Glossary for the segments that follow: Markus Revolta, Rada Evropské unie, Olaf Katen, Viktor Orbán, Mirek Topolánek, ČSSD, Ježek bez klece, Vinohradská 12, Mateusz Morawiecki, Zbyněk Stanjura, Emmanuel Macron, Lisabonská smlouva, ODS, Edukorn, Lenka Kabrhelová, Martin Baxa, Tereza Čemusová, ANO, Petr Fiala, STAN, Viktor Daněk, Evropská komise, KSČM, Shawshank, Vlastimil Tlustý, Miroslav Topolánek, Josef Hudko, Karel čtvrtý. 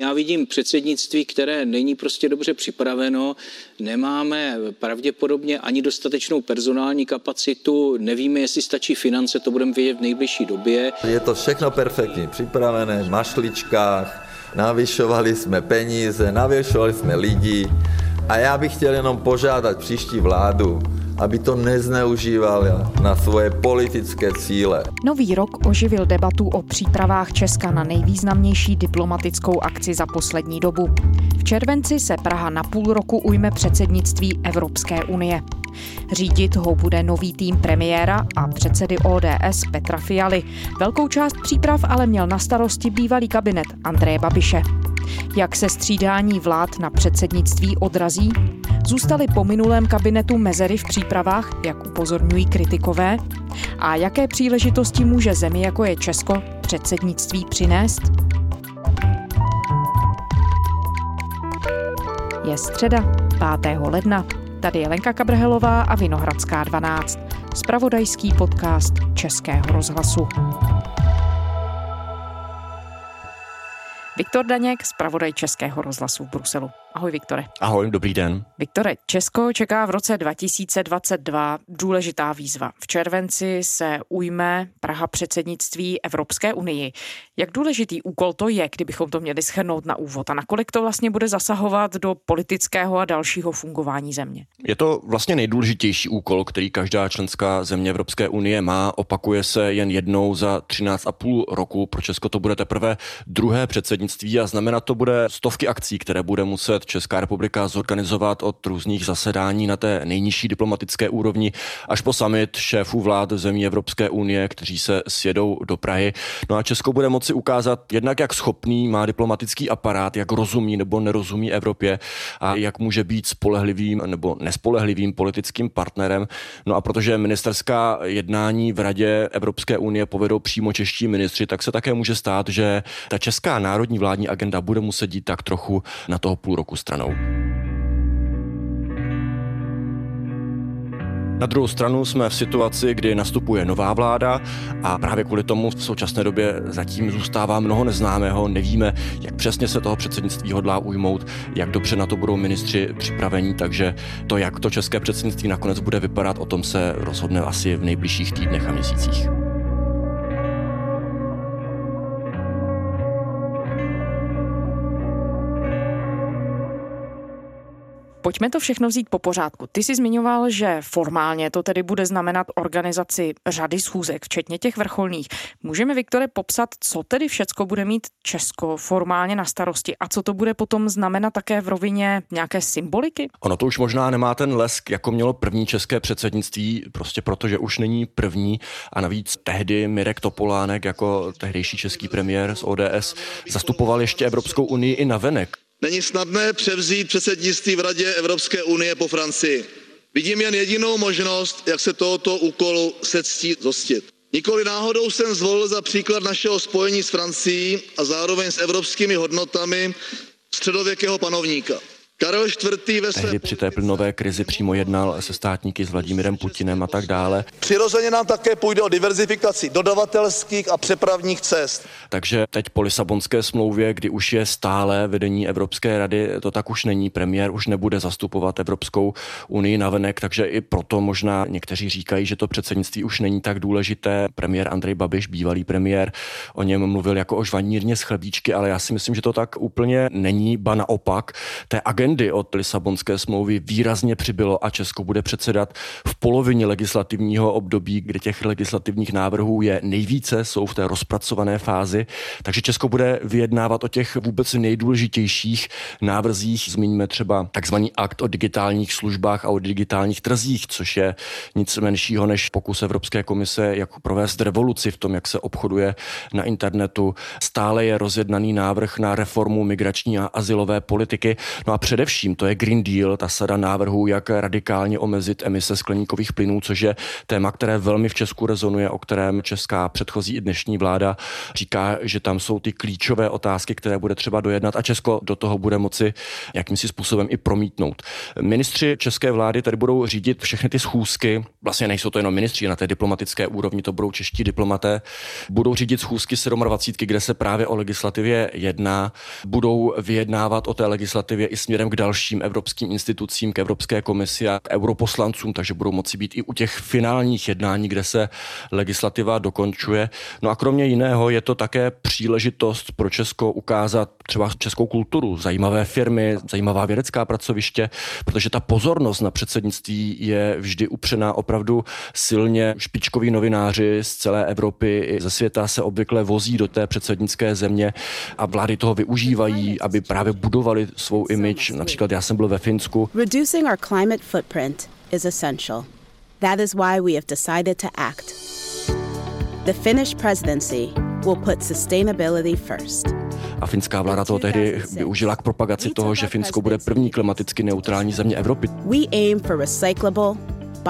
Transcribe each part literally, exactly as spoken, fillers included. Já vidím předsednictví, které není prostě dobře připraveno, nemáme pravděpodobně ani dostatečnou personální kapacitu, nevíme, jestli stačí finance, to budeme vědět v nejbližší době. Je to všechno perfektně připravené, v mašličkách, navyšovali jsme peníze, navyšovali jsme lidi a já bych chtěl jenom požádat příští vládu, aby to nezneužívala na svoje politické cíle. Nový rok oživil debatu o přípravách Česka na nejvýznamnější diplomatickou akci za poslední dobu. V červenci se Praha na půl roku ujme předsednictví Evropské unie. Řídit ho bude nový tým premiéra a předsedy O D S Petra Fialy. Velkou část příprav ale měl na starosti bývalý kabinet Andreje Babiše. Jak se střídání vlád na předsednictví odrazí? Zůstaly po minulém kabinetu mezery v přípravách, jak upozorňují kritikové? A jaké příležitosti může zemi, jako je Česko, předsednictví přinést? Je středa, pátého ledna. Tady je Lenka Kabrhelová a Vinohradská dvanáct. Zpravodajský podcast Českého rozhlasu. Viktor Daněk, zpravodaj Českého rozhlasu v Bruselu. Ahoj, Viktore. Ahoj, dobrý den. Viktore, Česko čeká v roce dva tisíce dvacet dva důležitá výzva. V červenci se ujme Praha předsednictví Evropské unii. Jak důležitý úkol to je, kdybychom to měli shrnout na úvod? A nakolik to vlastně bude zasahovat do politického a dalšího fungování země? Je to vlastně nejdůležitější úkol, který každá členská země Evropské unie má. Opakuje se jen jednou za třináct a půl roku. Pro Česko to bude teprve druhé předsednictví a znamená to bude stovky akcí, které bude muset Česká republika zorganizovat od různých zasedání na té nejnižší diplomatické úrovni až po summit šéfů vlád zemí Evropské unie, kteří se sjedou do Prahy. No a Česko bude moci ukázat jednak, jak schopný má diplomatický aparát, jak rozumí nebo nerozumí Evropě a jak může být spolehlivým nebo nespolehlivým politickým partnerem. No a protože ministerská jednání v Radě Evropské unie povedou přímo čeští ministři, tak se také může stát, že ta česká národní vládní agenda bude muset jít tak trochu na toho půl roku stranou. Na druhou stranu jsme v situaci, kdy nastupuje nová vláda a právě kvůli tomu v současné době zatím zůstává mnoho neznámého. Nevíme, jak přesně se toho předsednictví hodlá ujmout, jak dobře na to budou ministři připravení, takže to, jak to české předsednictví nakonec bude vypadat, o tom se rozhodne asi v nejbližších týdnech a měsících. Pojďme to všechno vzít po pořádku. Ty jsi zmiňoval, že formálně to tedy bude znamenat organizaci řady schůzek, včetně těch vrcholných. Můžeme, Viktore, popsat, co tedy všecko bude mít Česko formálně na starosti a co to bude potom znamenat také v rovině nějaké symboliky? Ono to už možná nemá ten lesk, jako mělo první české předsednictví, prostě protože už není první a navíc tehdy Mirek Topolánek jako tehdejší český premiér z O D S zastupoval ještě Evropskou unii i navenek. Není snadné převzít předsednictví v Radě Evropské unie po Francii. Vidím jen jedinou možnost, jak se tohoto úkolu se ctí zhostit. Nikoli náhodou jsem zvolil za příklad našeho spojení s Francií a zároveň s evropskými hodnotami středověkého panovníka. Karel čtvrtý ve své tehdy při té plynové krizi přímo jednal se státníky s Vladimirem Putinem a tak dále. Přirozeně nám také půjde o diverzifikaci dodavatelských a přepravních cest. Takže teď po Lisabonské smlouvě, kdy už je stále vedení Evropské rady, to tak už není. Premiér už nebude zastupovat Evropskou unii navenek, takže i proto možná někteří říkají, že to předsednictví už není tak důležité. Premiér Andrej Babiš, bývalý premiér, o něm mluvil jako o žvanírně z chlebíčky, ale já si myslím, že to tak úplně není, ba naopak. Té agendy od Lisabonské smlouvy výrazně přibylo a Česko bude předsedat v polovině legislativního období, kde těch legislativních návrhů je nejvíce, jsou v té rozpracované fázi, takže Česko bude vyjednávat o těch vůbec nejdůležitějších návrzích. Zmíníme třeba takzvaný akt o digitálních službách a o digitálních trzích, což je nic menšího než pokus Evropské komise, jak provést revoluci v tom, jak se obchoduje na internetu. Stále je rozjednaný návrh na reformu migrační a azylové politiky. No a před především to je Green Deal, ta sada návrhů, jak radikálně omezit emise skleníkových plynů, což je téma, které velmi v Česku rezonuje, o kterém česká předchozí i dnešní vláda říká, že tam jsou ty klíčové otázky, které bude třeba dojednat a Česko do toho bude moci jakýmsi způsobem i promítnout. Ministři české vlády tady budou řídit všechny ty schůzky, vlastně nejsou to jenom ministři, na té diplomatické úrovni to budou čeští diplomaté, budou řídit schůzky sedmadvacítky, kde se právě o legislativě jedná, budou vyjednávat o té legislativě i směrem k dalším evropským institucím, k Evropské komisi a k europoslancům, takže budou moci být i u těch finálních jednání, kde se legislativa dokončuje. No a kromě jiného je to také příležitost pro Česko ukázat třeba českou kulturu, zajímavé firmy, zajímavá vědecká pracoviště, protože ta pozornost na předsednictví je vždy upřená opravdu silně. Špičkoví novináři z celé Evropy i ze světa se obvykle vozí do té předsednické země a vlády toho využívají, aby právě budovali svou image. Například já jsem byl ve Finsku. Reducing our climate footprint is essential. That is why we have decided to act. The Finnish presidency will put sustainability first. A finská vláda toho tehdy využila k propagaci toho, že Finsko bude první klimaticky neutrální země Evropy. We aim for recyclable,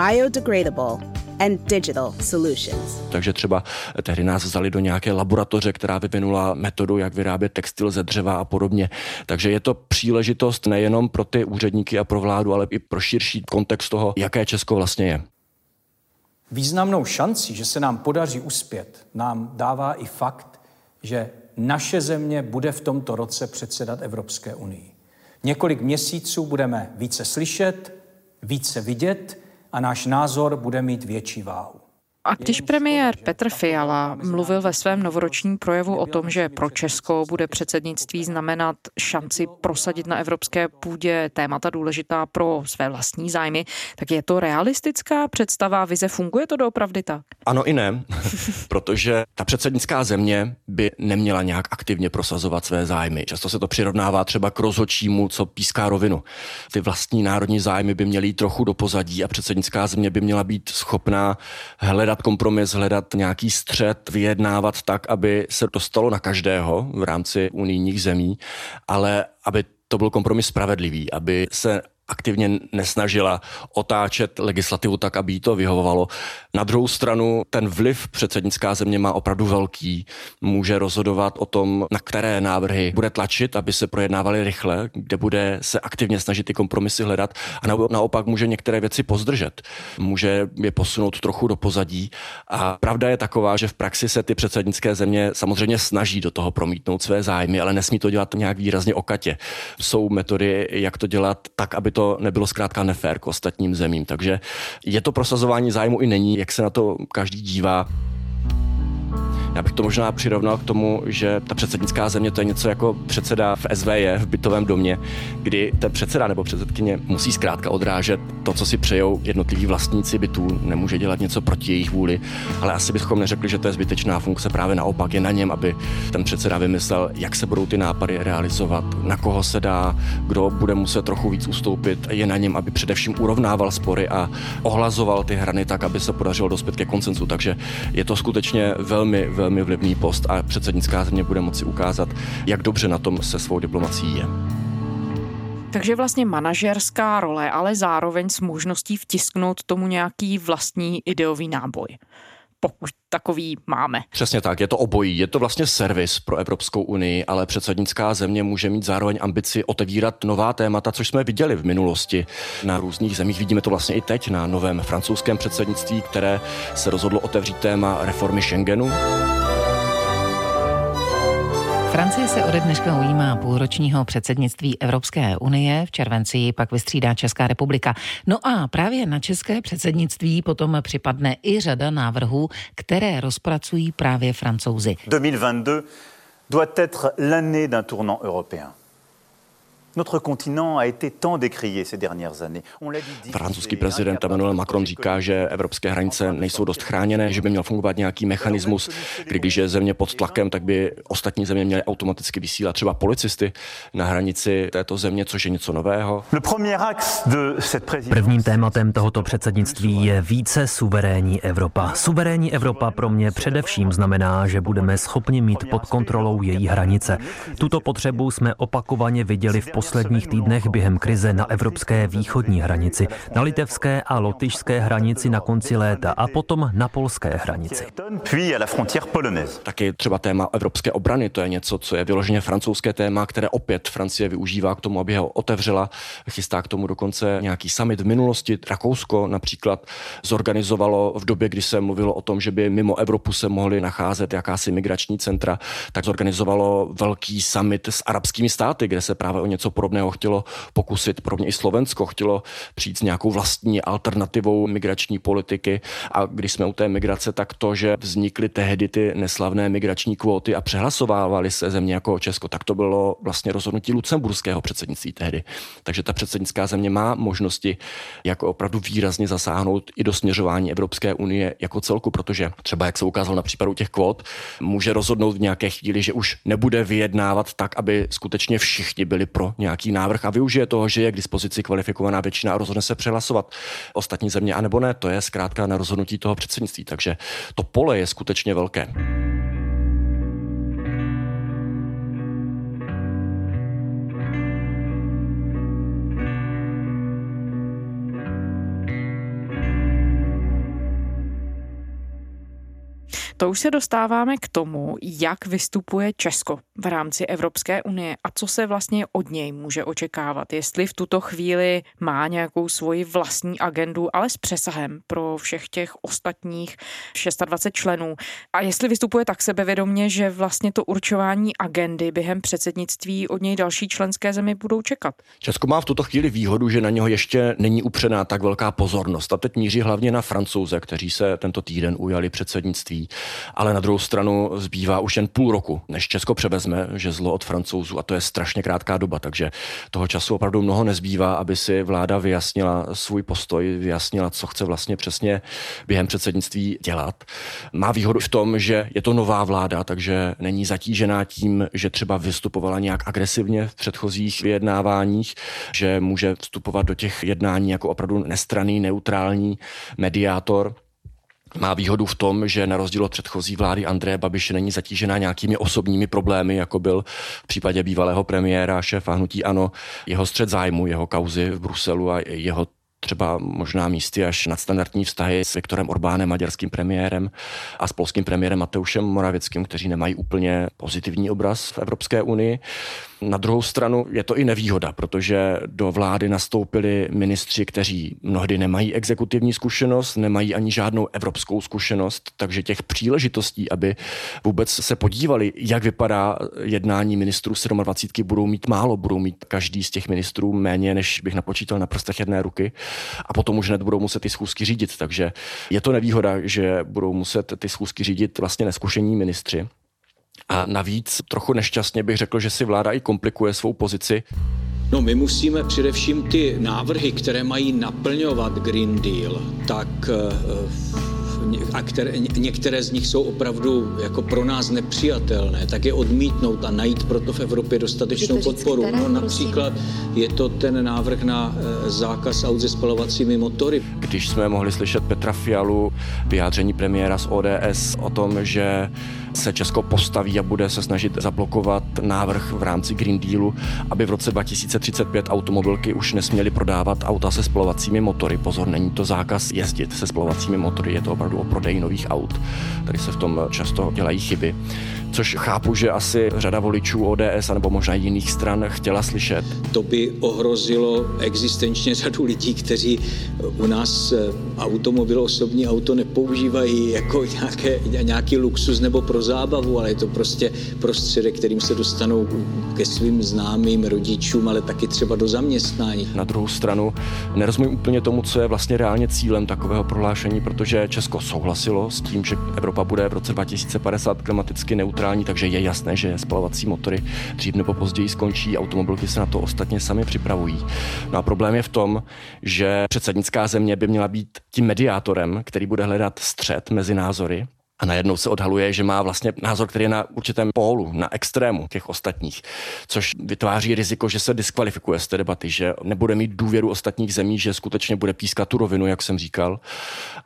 biodegradable and digital solutions. Takže třeba tehdy nás vzali do nějaké laboratoře, která vyvinula metodu, jak vyrábět textil ze dřeva a podobně. Takže je to příležitost nejenom pro ty úředníky a pro vládu, ale i pro širší kontext toho, jaké Česko vlastně je. Významnou šancí, že se nám podaří uspět, nám dává i fakt, že naše země bude v tomto roce předsedat Evropské unii. Několik měsíců budeme více slyšet, více vidět a náš názor bude mít větší váhu. A když premiér Petr Fiala mluvil ve svém novoročním projevu o tom, že pro Česko bude předsednictví znamenat šanci prosadit na evropské půdě témata důležitá pro své vlastní zájmy, tak je to realistická představa, vize, funguje to doopravdy tak? Ano i ne, protože ta předsednická země by neměla nějak aktivně prosazovat své zájmy. Často se to přirovnává třeba k rozhodčímu, co píská rovinu. Ty vlastní národní zájmy by měly jít trochu do pozadí a předsednická země by měla být schopná hledat kompromis, hledat nějaký střed, vyjednávat tak, aby se dostalo na každého v rámci unijních zemí, ale aby to byl kompromis spravedlivý, aby se aktivně nesnažila otáčet legislativu tak, aby jí to vyhovovalo. Na druhou stranu ten vliv předsednická země má opravdu velký. Může rozhodovat o tom, na které návrhy bude tlačit, aby se projednávaly rychle, kde bude se aktivně snažit ty kompromisy hledat a naopak může některé věci pozdržet. Může je posunout trochu do pozadí a pravda je taková, že v praxi se ty předsednické země samozřejmě snaží do toho promítnout své zájmy, ale nesmí to dělat nějak výrazně okatě. Jsou metody, jak to dělat tak, aby to nebylo zkrátka nefér k ostatním zemím. Takže je to prosazování zájmu i není, jak se na to každý dívá. Já bych to možná přirovnal k tomu, že ta předsednická země to je něco jako předseda v es vé jé, v bytovém domě, kdy ten předseda nebo předsedkyně musí zkrátka odrážet to, co si přejou jednotliví vlastníci bytů, nemůže dělat něco proti jejich vůli, ale asi bychom neřekli, že to je zbytečná funkce, právě naopak je na něm, aby ten předseda vymyslel, jak se budou ty nápady realizovat, na koho se dá, kdo bude muset trochu víc ustoupit, je na něm, aby především urovnával spory a ohlazoval ty hrany tak, aby se podařilo dospět ke konsenzu, takže je to skutečně velmi velmi velmi vlivný post a předsednická země bude moci ukázat, jak dobře na tom se svou diplomací je. Takže vlastně manažerská role, ale zároveň s možností vtisknout tomu nějaký vlastní ideový náboj. Pokud takový máme. Přesně tak, je to obojí. Je to vlastně servis pro Evropskou unii, ale předsednická země může mít zároveň ambici otevírat nová témata, což jsme viděli v minulosti na různých zemích. Vidíme to vlastně i teď na novém francouzském předsednictví, které se rozhodlo otevřít téma reformy Schengenu. Francie se ode dneška ujímá půlročního předsednictví Evropské unie, v červenci ji pak vystřídá Česká republika. No a právě na české předsednictví potom připadne i řada návrhů, které rozpracují právě Francouzi. dva tisíce dvacet dva doit être l'année d'un tournant européen. Notre continent a été tant décrié ces dernières années. Francouzský prezident Emmanuel Macron říká, že evropské hranice nejsou dost chráněné, že by měl fungovat nějaký mechanismus, kdy když je země pod tlakem, tak by ostatní země měly automaticky vysílat třeba policisty na hranici této země, což je něco nového. Prvním tématem tohoto předsednictví je více suverénní Evropa. Suverénní Evropa pro mě především znamená, že budeme schopni mít pod kontrolou její hranice. Tuto potřebu jsme opakovaně viděli v posledních týdnech během krize na evropské východní hranici, na litevské a lotyšské hranici na konci léta a potom na polské hranici. Taky třeba téma evropské obrany, to je něco, co je vyloženě francouzské téma, které opět Francie využívá k tomu, aby ho otevřela. Chystá k tomu dokonce nějaký summit v minulosti. Rakousko například zorganizovalo v době, kdy se mluvilo o tom, že by mimo Evropu se mohly nacházet jakási migrační centra, tak zorganizovalo velký summit s arabskými státy, kde se právě o něco podobného chtělo pokusit. Podobně i Slovensko chtělo přijít s nějakou vlastní alternativou migrační politiky. A když jsme u té migrace, tak to, že vznikly tehdy ty neslavné migrační kvóty a přehlasovávaly se země jako Česko, tak to bylo vlastně rozhodnutí lucemburského předsednictví tehdy. Takže ta předsednická země má možnosti jako opravdu výrazně zasáhnout i do směřování Evropské unie jako celku, protože třeba, jak se ukázalo na případu těch kvót, může rozhodnout v nějaké chvíli, že už nebude vyjednávat tak, aby skutečně všichni byli pro nějaký návrh a využije toho, že je k dispozici kvalifikovaná většina a rozhodne se přehlasovat ostatní země, anebo ne, to je zkrátka na rozhodnutí toho předsednictví, takže to pole je skutečně velké. To už se dostáváme k tomu, jak vystupuje Česko v rámci Evropské unie a co se vlastně od něj může očekávat. Jestli v tuto chvíli má nějakou svoji vlastní agendu, ale s přesahem pro všech těch ostatních dvacet šest členů. A jestli vystupuje tak sebevědomě, že vlastně to určování agendy během předsednictví od něj další členské země budou čekat. Česko má v tuto chvíli výhodu, že na něho ještě není upřená tak velká pozornost. A teď míří hlavně na Francouze, kteří se tento týden ujali předsednictví. Ale na druhou stranu zbývá už jen půl roku, než Česko převezme žezlo od Francouzů a to je strašně krátká doba, takže toho času opravdu mnoho nezbývá, aby si vláda vyjasnila svůj postoj, vyjasnila, co chce vlastně přesně během předsednictví dělat. Má výhodu v tom, že je to nová vláda, takže není zatížená tím, že třeba vystupovala nějak agresivně v předchozích vyjednáváních, že může vstupovat do těch jednání jako opravdu nestranný, neutrální mediátor. Má výhodu v tom, že na rozdíl od předchozí vlády Andreje Babiše není zatížená nějakými osobními problémy, jako byl v případě bývalého premiéra, šéfa hnutí ANO, jeho střet zájmu, jeho kauzy v Bruselu a jeho třeba možná místy až nadstandardní vztahy s Viktorem Orbánem, maďarským premiérem a s polským premiérem Mateuszem Morawieckým, kteří nemají úplně pozitivní obraz v Evropské unii. Na druhou stranu je to i nevýhoda, protože do vlády nastoupili ministři, kteří mnohdy nemají exekutivní zkušenost, nemají ani žádnou evropskou zkušenost, takže těch příležitostí, aby vůbec se podívali, jak vypadá jednání ministrů sedmadvacítky, budou mít málo, budou mít každý z těch ministrů méně, než bych napočítal na prstech jedné ruky. A potom už hned budou muset ty schůzky řídit, takže je to nevýhoda, že budou muset ty schůzky řídit vlastně neskušení ministři. A navíc trochu nešťastně bych řekl, že si vláda i komplikuje svou pozici. No my musíme především ty návrhy, které mají naplňovat Green Deal, tak a které, některé z nich jsou opravdu jako pro nás nepřijatelné, tak je odmítnout a najít proto v Evropě dostatečnou podporu. No například je to ten návrh na zákaz aut se spalovacími motory. Když jsme mohli slyšet Petra Fialu, vyjádření premiéra z O D S o tom, že se Česko postaví a bude se snažit zablokovat návrh v rámci Green Dealu, aby v roce dva tisíce třicet pět automobilky už nesměly prodávat auta se spalovacími motory. Pozor, není to zákaz jezdit se spalovacími motory, je to opravdu o prodeji nových aut. Tady se v tom často dělají chyby. Což chápu, že asi řada voličů O D S nebo možná jiných stran chtěla slyšet. To by ohrozilo existenčně řadu lidí, kteří u nás automobil, osobní auto nepoužívají jako nějaké, nějaký luxus nebo pro zábavu, ale je to prostě prostředek, kterým se dostanou ke svým známým rodičům, ale taky třeba do zaměstnání. Na druhou stranu nerozumím úplně tomu, co je vlastně reálně cílem takového prohlášení, protože Česko souhlasilo s tím, že Evropa bude v roce dva tisíce padesát klimaticky neutrální, takže je jasné, že spalovací motory dřív nebo později skončí, automobilky se na to ostatně sami připravují. No a problém je v tom, že předsednická země by měla být tím mediátorem, který bude hledat střed mezi názory, A najednou se odhaluje, že má vlastně názor, který je na určitém pólu, na extrému těch ostatních, což vytváří riziko, že se diskvalifikuje z té debaty, že nebude mít důvěru ostatních zemí, že skutečně bude pískat tu rovinu, jak jsem říkal,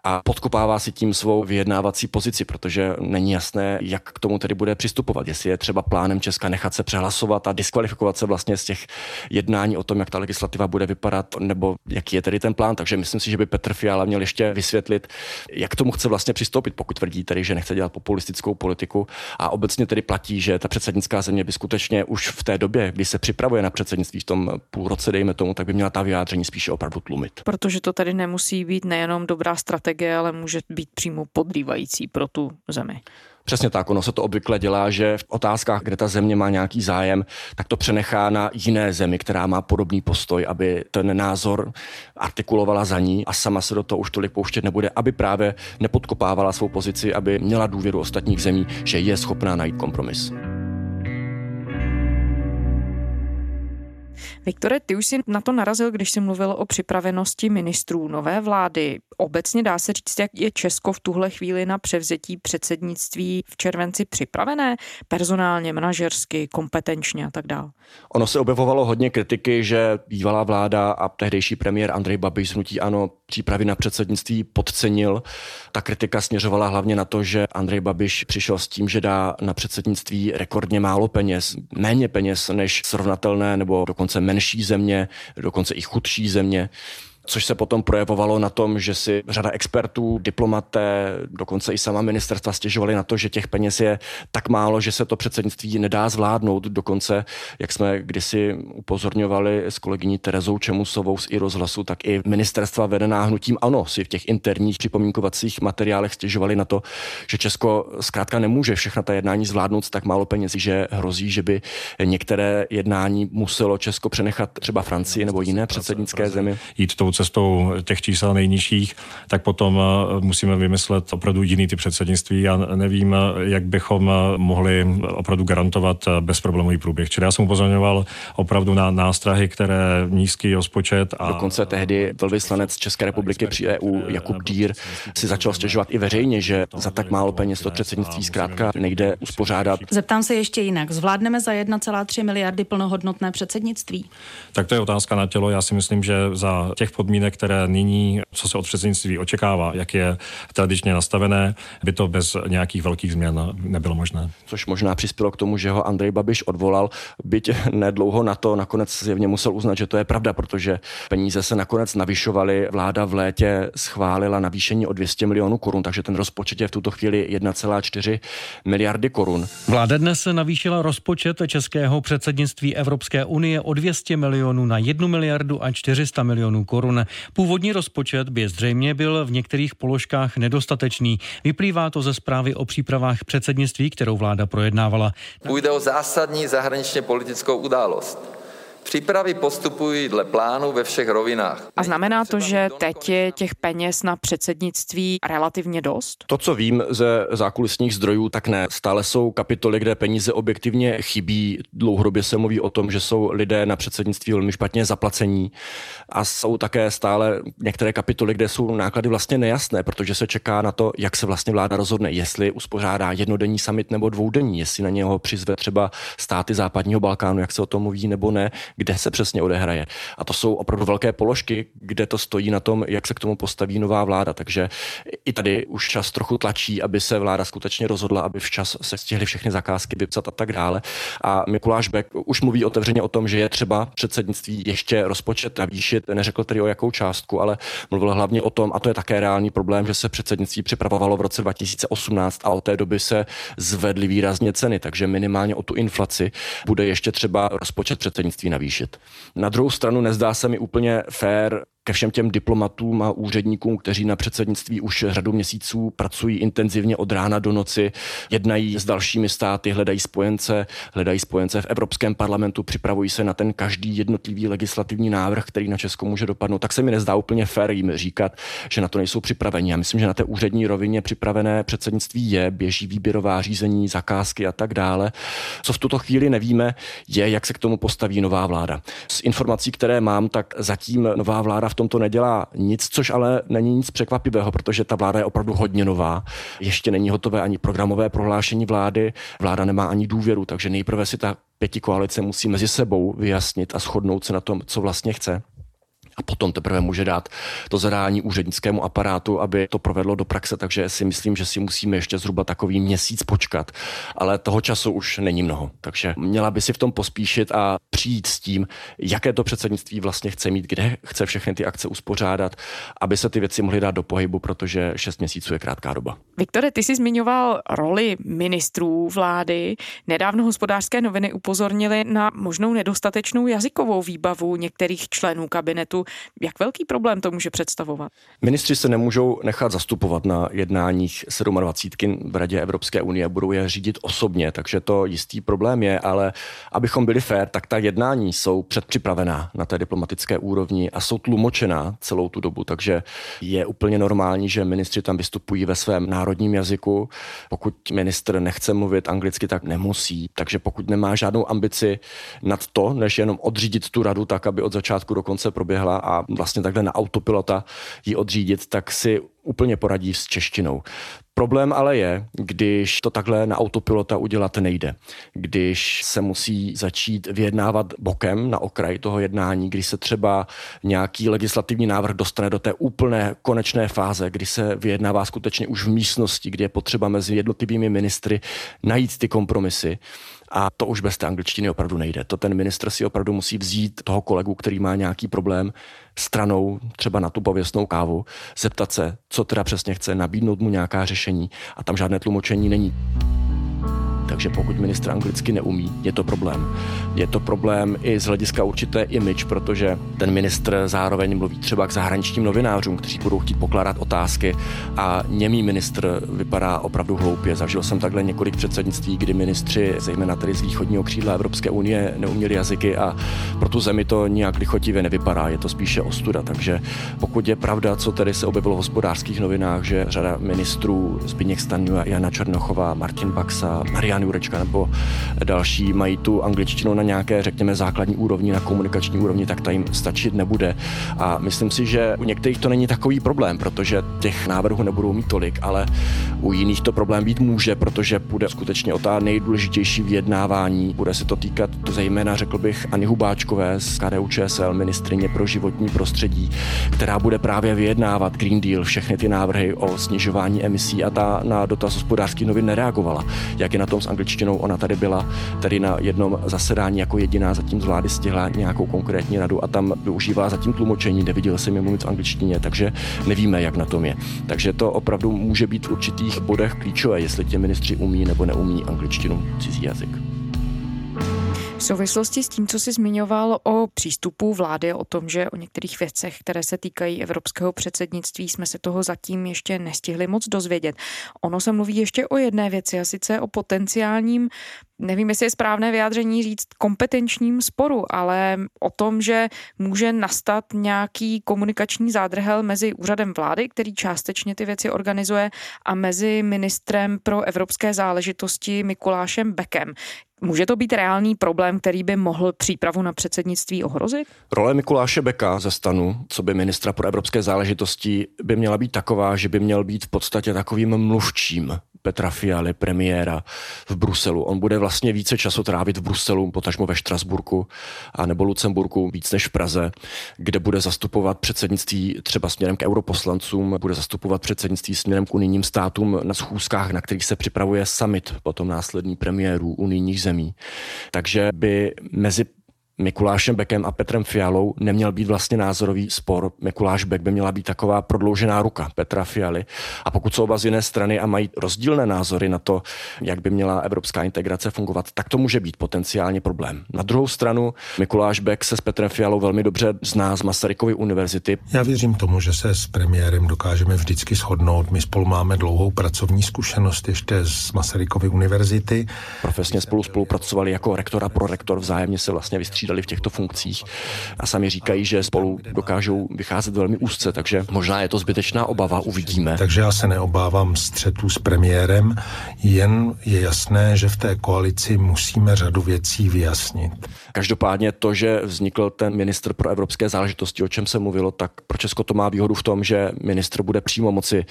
a podkopává si tím svou vyjednávací pozici, protože není jasné, jak k tomu tedy bude přistupovat, jestli je třeba plánem Česka nechat se přehlasovat a diskvalifikovat se vlastně z těch jednání o tom, jak ta legislativa bude vypadat, nebo jaký je tedy ten plán. Takže myslím si, že by Petr Fiala měl ještě vysvětlit, jak k tomu chce vlastně přistoupit, pokud tvrdí tedy, že nechce dělat populistickou politiku. A obecně tedy platí, že ta předsednická země by skutečně už v té době, kdy se připravuje na předsednictví v tom půlroce, dejme tomu, tak by měla ta vyjádření spíše opravdu tlumit. Protože to tady nemusí být nejenom dobrá strategie, ale může být přímo podrývající pro tu zemi. Přesně tak, ono se to obvykle dělá, že v otázkách, kde ta země má nějaký zájem, tak to přenechá na jiné zemi, která má podobný postoj, aby ten názor artikulovala za ní a sama se do toho už tolik pouštět nebude, aby právě nepodkopávala svou pozici, aby měla důvěru ostatních zemí, že je schopná najít kompromis. Viktore, ty už jsi na to narazil, když jsi mluvil o připravenosti ministrů nové vlády. Obecně dá se říct, jak je Česko v tuhle chvíli na převzetí předsednictví v červenci připravené personálně, manažersky, kompetenčně a tak dále. Ono se objevovalo hodně kritiky, že bývalá vláda a tehdejší premiér Andrej Babiš z hnutí ANO přípravy na předsednictví podcenil. Ta kritika směřovala hlavně na to, že Andrej Babiš přišel s tím, že dá na předsednictví rekordně málo peněz, méně peněz než srovnatelné nebo dokonce menší země, dokonce i chudší země, což se potom projevovalo na tom, že si řada expertů, diplomaté, dokonce i sama ministerstva stěžovali na to, že těch peněz je tak málo, že se to předsednictví nedá zvládnout. Dokonce, jak jsme kdysi upozorňovali s kolegyní Terezou Čemusovou z iRozhlasu, tak i ministerstva vedená hnutím ANO si v těch interních připomínkovacích materiálech stěžovali na to, že Česko zkrátka nemůže všechna ta jednání zvládnout s tak málo peněz, že hrozí, že by některé jednání muselo Česko přenechat třeba Francii nebo jiné předsednické zemi. Cestou těch čísel nejnižších, tak potom musíme vymyslet opravdu jiný typ předsednictví. Já nevím, jak bychom mohli opravdu garantovat bezproblémový průběh. Čili já jsem upozorňoval opravdu na nástrahy, které nízký rozpočet a... Dokonce tehdy velvyslanec České republiky při E U Jakub Dír si začal stěžovat i veřejně, že za tak málo peněz to předsednictví zkrátka nejde uspořádat. Zeptám se ještě jinak. Zvládneme za jedna celá tři miliardy plnohodnotné předsednictví? Tak to je otázka na tělo. Já si myslím, že za těch podmínek, které nyní, co se od předsednictví očekává, jak je tradičně nastavené, by to bez nějakých velkých změn nebylo možné. Což možná přispělo k tomu, že ho Andrej Babiš odvolal, byť nedlouho na to nakonec zjevně musel uznat, že to je pravda, protože peníze se nakonec navyšovaly, vláda v létě schválila navýšení o dvě stě milionů korun, takže ten rozpočet je v tuto chvíli jedna celá čtyři miliardy korun. Vláda dnes navýšila rozpočet českého předsednictví Evropské unie o dvě stě milionů na jednu miliardu a čtyři sta milionů korun. Původní rozpočet by zřejmě byl v některých položkách nedostatečný. Vyplývá to ze zprávy o přípravách předsednictví, kterou vláda projednávala. Půjde o zásadní zahraničně politickou událost. Přípravy postupují dle plánu ve všech rovinách. A znamená to, že teď je těch peněz na předsednictví relativně dost? To, co vím ze zákulisních zdrojů, tak ne. Stále jsou kapitoly, kde peníze objektivně chybí. Dlouhodobě se mluví o tom, že jsou lidé na předsednictví velmi špatně zaplacení. A jsou také stále některé kapitoly, kde jsou náklady vlastně nejasné, protože se čeká na to, jak se vlastně vláda rozhodne, jestli uspořádá jednodenní summit nebo dvoudenní, jestli na něho přizve třeba státy západního Balkánu, jak se o tom mluví, nebo ne. Kde se přesně odehraje. A to jsou opravdu velké položky, kde to stojí na tom, jak se k tomu postaví nová vláda. Takže i tady už čas trochu tlačí, aby se vláda skutečně rozhodla, aby včas se stihly všechny zakázky vypsat a tak dále. A Mikuláš Bek už mluví otevřeně o tom, že je třeba předsednictví ještě rozpočet navýšit. Neřekl tedy o jakou částku, ale mluvil hlavně o tom, a to je také reálný problém, že se předsednictví připravovalo v roce dva tisíce osmnáct a od té doby se zvedly výrazně ceny, takže minimálně o tu inflaci bude ještě třeba rozpočet předsednictví navýšit. Na druhou stranu nezdá se mi úplně fér ke všem těm diplomatům a úředníkům, kteří na předsednictví už řadu měsíců pracují intenzivně od rána do noci, jednají s dalšími státy, hledají spojence, hledají spojence v Evropském parlamentu, připravují se na ten každý jednotlivý legislativní návrh, který na Česko může dopadnout. Tak se mi nezdá úplně fér jim říkat, že na to nejsou připraveni. Já myslím, že na té úřední rovině připravené předsednictví je, běží výběrová řízení, zakázky a tak dále. Co v tuto chvíli nevíme, je, jak se k tomu postaví nová vláda. Z informací, které mám, tak zatím nová vláda v tomto nedělá nic, což ale není nic překvapivého, protože ta vláda je opravdu hodně nová. Ještě není hotové ani programové prohlášení vlády, vláda nemá ani důvěru, takže nejprve si ta pětikoalice musí mezi sebou vyjasnit a shodnout se na tom, co vlastně chce. A potom teprve může dát to zadání úřednickému aparátu, aby to provedlo do praxe, takže si myslím, že si musíme ještě zhruba takový měsíc počkat, ale toho času už není mnoho, takže měla by si v tom pospíšit a přijít s tím, jaké to předsednictví vlastně chce mít, kde chce všechny ty akce uspořádat, aby se ty věci mohly dát do pohybu, protože šest měsíců je krátká doba. Viktore, ty jsi zmiňoval roli ministrů vlády. Nedávno Hospodářské noviny upozornily na možnou nedostatečnou jazykovou výbavu některých členů kabinetu. Jak velký problém to může představovat? Ministři se nemůžou nechat zastupovat na jednáních dvacet sedm v Radě Evropské unie, budou je řídit osobně, takže to jistý problém je, ale abychom byli fér, tak ta jednání jsou předpřipravená na té diplomatické úrovni a jsou tlumočená celou tu dobu, takže je úplně normální, že ministři tam vystupují ve svém národním jazyku. Pokud ministr nechce mluvit anglicky, tak nemusí, takže pokud nemá žádnou ambici nad to, než jenom odřídit tu radu tak, aby od začátku do konce proběhla a vlastně takhle na autopilota ji odřídit, tak si úplně poradí s češtinou. Problém ale je, když to takhle na autopilota udělat nejde. Když se musí začít vyjednávat bokem na okraj toho jednání, když se třeba nějaký legislativní návrh dostane do té úplné konečné fáze, kdy se vyjednává skutečně už v místnosti, kdy je potřeba mezi jednotlivými ministry najít ty kompromisy. A to už bez té angličtiny opravdu nejde. To ten ministr si opravdu musí vzít toho kolegu, který má nějaký problém, stranou třeba na tu pověstnou kávu, zeptat se, co teda přesně chce, nabídnout mu nějaká řešení a tam žádné tlumočení není. Takže pokud ministr anglicky neumí, je to problém. Je to problém i z hlediska určité image, protože ten ministr zároveň mluví třeba k zahraničním novinářům, kteří budou chtít pokládat otázky a němý ministr vypadá opravdu hloupě. Zažil jsem takhle několik předsednictví, kdy ministři, zejména tady z východního křídla Evropské unie, neuměli jazyky a pro tu zemi to nijak lichotivě nevypadá, je to spíše ostuda. Takže pokud je pravda, co tady se objevilo v Hospodářských novinách, že řada ministrů, Zbyněk Stanjura, Jana Černochová, Martin Baxa, Marian Jurečka nebo další mají tu angličtinu na nějaké, řekněme, základní úrovni, na komunikační úrovni, tak ta jim stačit nebude. A myslím si, že u některých to není takový problém, protože těch návrhů nebudou mít tolik, ale u jiných to problém být může, protože půjde skutečně o ta nejdůležitější vyjednávání. Bude se to týkat to zejména, řekl bych, Ani Hubáčkové z K D U Č S L, ministryně pro životní prostředí, která bude právě vyjednávat Green Deal, všechny ty návrhy o snižování emisí a ta na dotaz Hospodářských novin nereagovala. Jak je na tom angličtinou, ona tady byla, tady na jednom zasedání jako jediná zatím z vlády stihla nějakou konkrétní radu a tam využívala zatím tlumočení, neviděl jsem je mluvit v angličtině, takže nevíme, jak na tom je. Takže to opravdu může být v určitých bodech klíčové, jestli ti ministři umí nebo neumí angličtinu, cizí jazyk. V souvislosti s tím, co jsi zmiňoval o přístupu vlády, o tom, že o některých věcech, které se týkají evropského předsednictví, jsme se toho zatím ještě nestihli moc dozvědět. Ono se mluví ještě o jedné věci, a sice o potenciálním, nevím, jestli je správné vyjádření říct kompetenčním sporu, ale o tom, že může nastat nějaký komunikační zádrhel mezi úřadem vlády, který částečně ty věci organizuje, a mezi ministrem pro evropské záležitosti Mikulášem Bekem. Může to být reálný problém, který by mohl přípravu na předsednictví ohrozit? Role Mikuláše Beka ze STANu, co by ministra pro evropské záležitosti, by měla být taková, že by měl být v podstatě takovým mluvčím Petra Fialy, premiéra v Bruselu. On bude vlastně více času trávit v Bruselu, potažmo ve Štrasburku a nebo Lucemburku, víc než v Praze, kde bude zastupovat předsednictví třeba směrem k europoslancům, bude zastupovat předsednictví směrem k unijním státům na schůzkách, na kterých se připravuje summit, potom následný premiérů unijních zemí. Takže by mezi Mikulášem Bekem a Petrem Fialou neměl být vlastně názorový spor. Mikuláš Bek by měla být taková prodloužená ruka Petra Fialy. A pokud jsou oba z jiné strany a mají rozdílné názory na to, jak by měla evropská integrace fungovat, tak to může být potenciálně problém. Na druhou stranu Mikuláš Bek se s Petrem Fialou velmi dobře zná z Masarykovy univerzity. Já věřím tomu, že se s premiérem dokážeme vždycky shodnout. My spolu máme dlouhou pracovní zkušenost ještě z Masarykovy univerzity. Profesně spolu spolupracovali jako rektor a prorektor, vzájemně se vlastně vystřídali. střídali v těchto funkcích a sami říkají, že spolu dokážou vycházet velmi úzce, takže možná je to zbytečná obava, uvidíme. Takže já se neobávám střetu s premiérem, jen je jasné, že v té koalici musíme řadu věcí vyjasnit. Každopádně to, že vznikl ten ministr pro evropské záležitosti, o čem se mluvilo, tak pro Česko to má výhodu v tom, že ministr bude přímo moci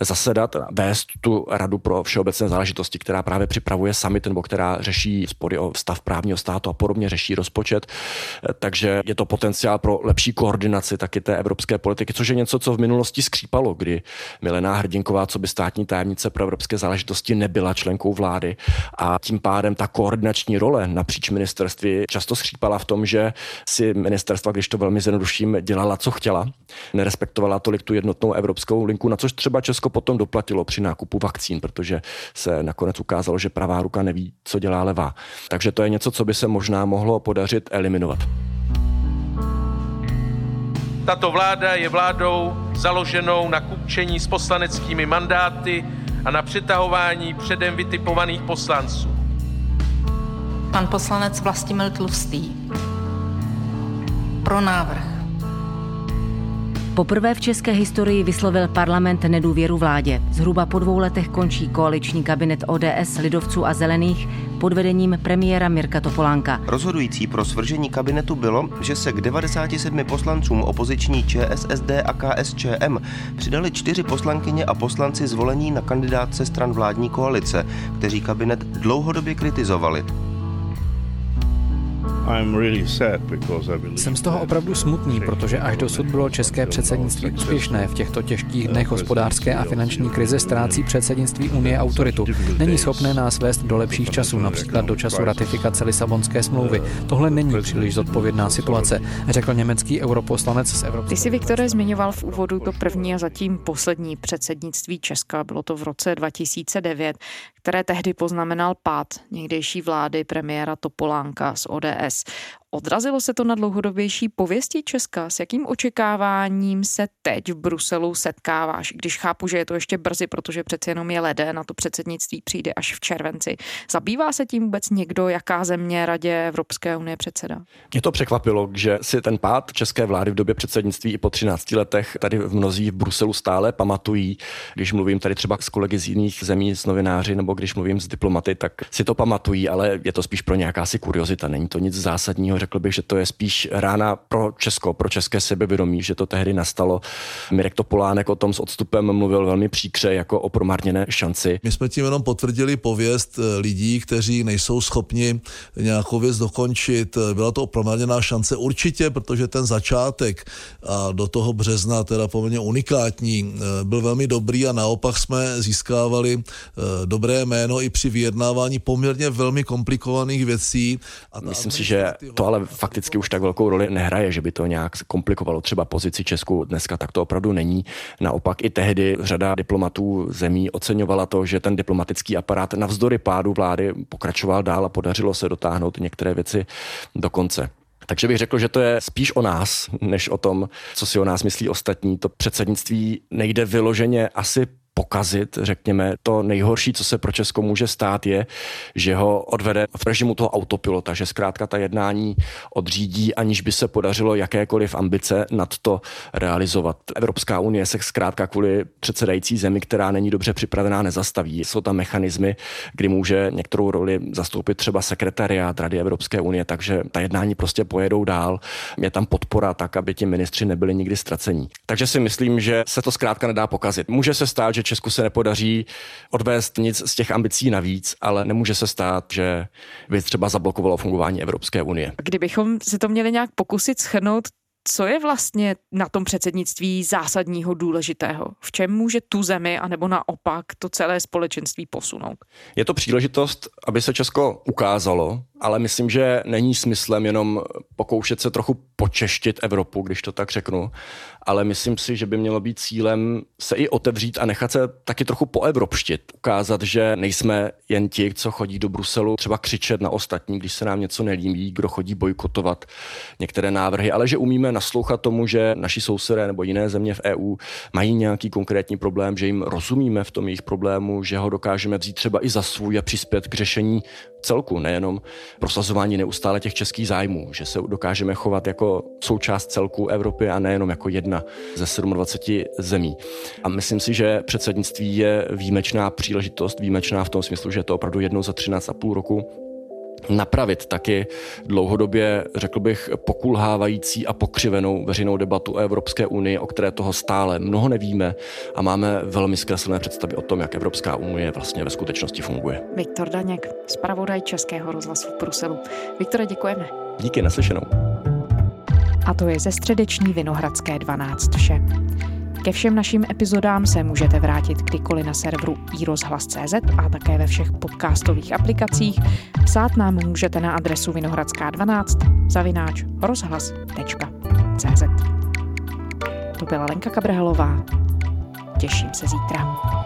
zasedat, vést tu radu pro všeobecné záležitosti, která právě připravuje summit, nebo která řeší spory o stav právního státu a podobně, řeší rozpočet. Takže je to potenciál pro lepší koordinaci taky té evropské politiky, což je něco, co v minulosti skřípalo, kdy Milena Hrdinková, co by státní tajemnice pro evropské záležitosti, nebyla členkou vlády a tím pádem ta koordinační role napříč ministerství často skřípala v tom, že si ministerstva, když to velmi zjednoduším, dělala, co chtěla, nerespektovala tolik tu jednotnou evropskou linku, na což třeba Česko potom doplatilo při nákupu vakcín, protože se nakonec ukázalo, že pravá ruka neví, co dělá levá. Takže to je něco, co by se možná mohlo podařit eliminovat. Tato vláda je vládou založenou na kupčení s poslaneckými mandáty a na přetahování předem vytipovaných poslanců. Pan poslanec Vlastimil Tlustý. Pro návrh. Poprvé v české historii vyslovil parlament nedůvěru vládě. Zhruba po dvou letech končí koaliční kabinet O D S, lidovců a zelených pod vedením premiéra Mirka Topolánka. Rozhodující pro svržení kabinetu bylo, že se k devadesáti sedmi poslancům opoziční Č S S D a K S Č M přidali čtyři poslankyně a poslanci zvolení na kandidátce stran vládní koalice, kteří kabinet dlouhodobě kritizovali. Jsem z toho opravdu smutný, protože až dosud bylo české předsednictví úspěšné. V těchto těžkých dnech hospodářské a finanční krize ztrácí předsednictví Unie autoritu. Není schopné nás vést do lepších časů, například do času ratifikace Lisabonské smlouvy. Tohle není příliš zodpovědná situace, řekl německý europoslanec z Evropy. Ty jsi, Viktore, zmiňoval v úvodu to první a zatím poslední předsednictví Česka. Bylo to v roce dva tisíce devět, které tehdy poznamenal pád někdejší vlády premiéra Topolánka z O D S. Odrazilo se to na dlouhodobější pověstí Česka? S jakým očekáváním se teď v Bruselu setkáváš? Když chápu, že je to ještě brzy, protože přece jenom je leden, na to předsednictví přijde až v červenci. Zabývá se tím vůbec někdo, jaká země Radě Evropské unie předsedá? Mě to překvapilo, že si ten pád české vlády v době předsednictví i po třinácti letech tady mnozí v Bruselu stále pamatují. Když mluvím tady třeba s kolegy z jiných zemí, s novináři, nebo když mluvím s diplomaty, tak si to pamatují, ale je to spíš pro nějaká si kuriozita, není to nic zásadního. Řekl bych, že to je spíš rána pro Česko, pro české sebevědomí, že to tehdy nastalo. Mirek Topolánek o tom s odstupem mluvil velmi příkře jako o promarněné šanci. My jsme tím jenom potvrdili pověst lidí, kteří nejsou schopni nějakou věc dokončit. Byla to promarněná šance určitě, protože ten začátek a do toho března, teda poměrně unikátní, byl velmi dobrý a naopak jsme získávali dobré jméno i při vyjednávání poměrně velmi komplikovaných věcí. A myslím si, že to ale fakticky už tak velkou roli nehraje, že by to nějak komplikovalo třeba pozici Česku dneska, tak to opravdu není. Naopak i tehdy řada diplomatů zemí oceňovala to, že ten diplomatický aparát navzdory pádu vlády pokračoval dál a podařilo se dotáhnout některé věci do konce. Takže bych řekl, že to je spíš o nás, než o tom, co si o nás myslí ostatní. To předsednictví nejde vyloženě asi pokazit, řekněme, to nejhorší, co se pro Česko může stát, je, že ho odvede v režimu toho autopilota, že zkrátka ta jednání odřídí, aniž by se podařilo jakékoliv ambice nad to realizovat. Evropská unie se zkrátka kvůli předsedající zemi, která není dobře připravená, nezastaví. Jsou tam mechanismy, kdy může některou roli zastoupit třeba sekretariát Rady Evropské unie, takže ta jednání prostě pojedou dál. Je tam podpora tak, aby ti ministři nebyli nikdy ztracení. Takže si myslím, že se to zkrátka nedá pokazit. Může se stát, že Česku se nepodaří odvést nic z těch ambicí navíc, ale nemůže se stát, že by třeba zablokovalo fungování Evropské unie. Kdybychom si to měli nějak pokusit shrnout, co je vlastně na tom předsednictví zásadního, důležitého? V čem může tu zemi, anebo naopak to celé společenství posunout? Je to příležitost, aby se Česko ukázalo, ale myslím, že není smyslem jenom pokoušet se trochu počeštit Evropu, když to tak řeknu, ale myslím si, že by mělo být cílem se i otevřít a nechat se taky trochu poevropštit, ukázat, že nejsme jen ti, co chodí do Bruselu třeba křičet na ostatní, když se nám něco nelíbí, kdo chodí bojkotovat některé návrhy, ale že umíme naslouchat tomu, že naši sousedé nebo jiné země v E U mají nějaký konkrétní problém, že jim rozumíme v tom jejich problému, že ho dokážeme vzít třeba i za svůj a přispět k řešení celku, nejenom prosazování neustále těch českých zájmů, že se dokážeme chovat jako součást celku Evropy a nejenom jako jedna ze dvaceti sedmi zemí. A myslím si, že předsednictví je výjimečná příležitost, výjimečná v tom smyslu, že je to opravdu jednou za třináct a půl roku napravit taky dlouhodobě, řekl bych, pokulhávající a pokřivenou veřejnou debatu o Evropské unii, o které toho stále mnoho nevíme a máme velmi zkreslené představy o tom, jak Evropská unie vlastně ve skutečnosti funguje. Viktor Daněk, zpravodaj Českého rozhlasu v Bruselu. Viktore, děkujeme. Díky, naslyšenou. A to je ze středeční Vinohradské dvanáct vše. Ke všem našim epizodám se můžete vrátit kdykoliv na serveru i rozhlas tečka cé zet a také ve všech podcastových aplikacích. Psát nám můžete na adresu vinohradská dvanáct zavináč rozhlas tečka cé zet. To byla Lenka Kabrhelová. Těším se zítra.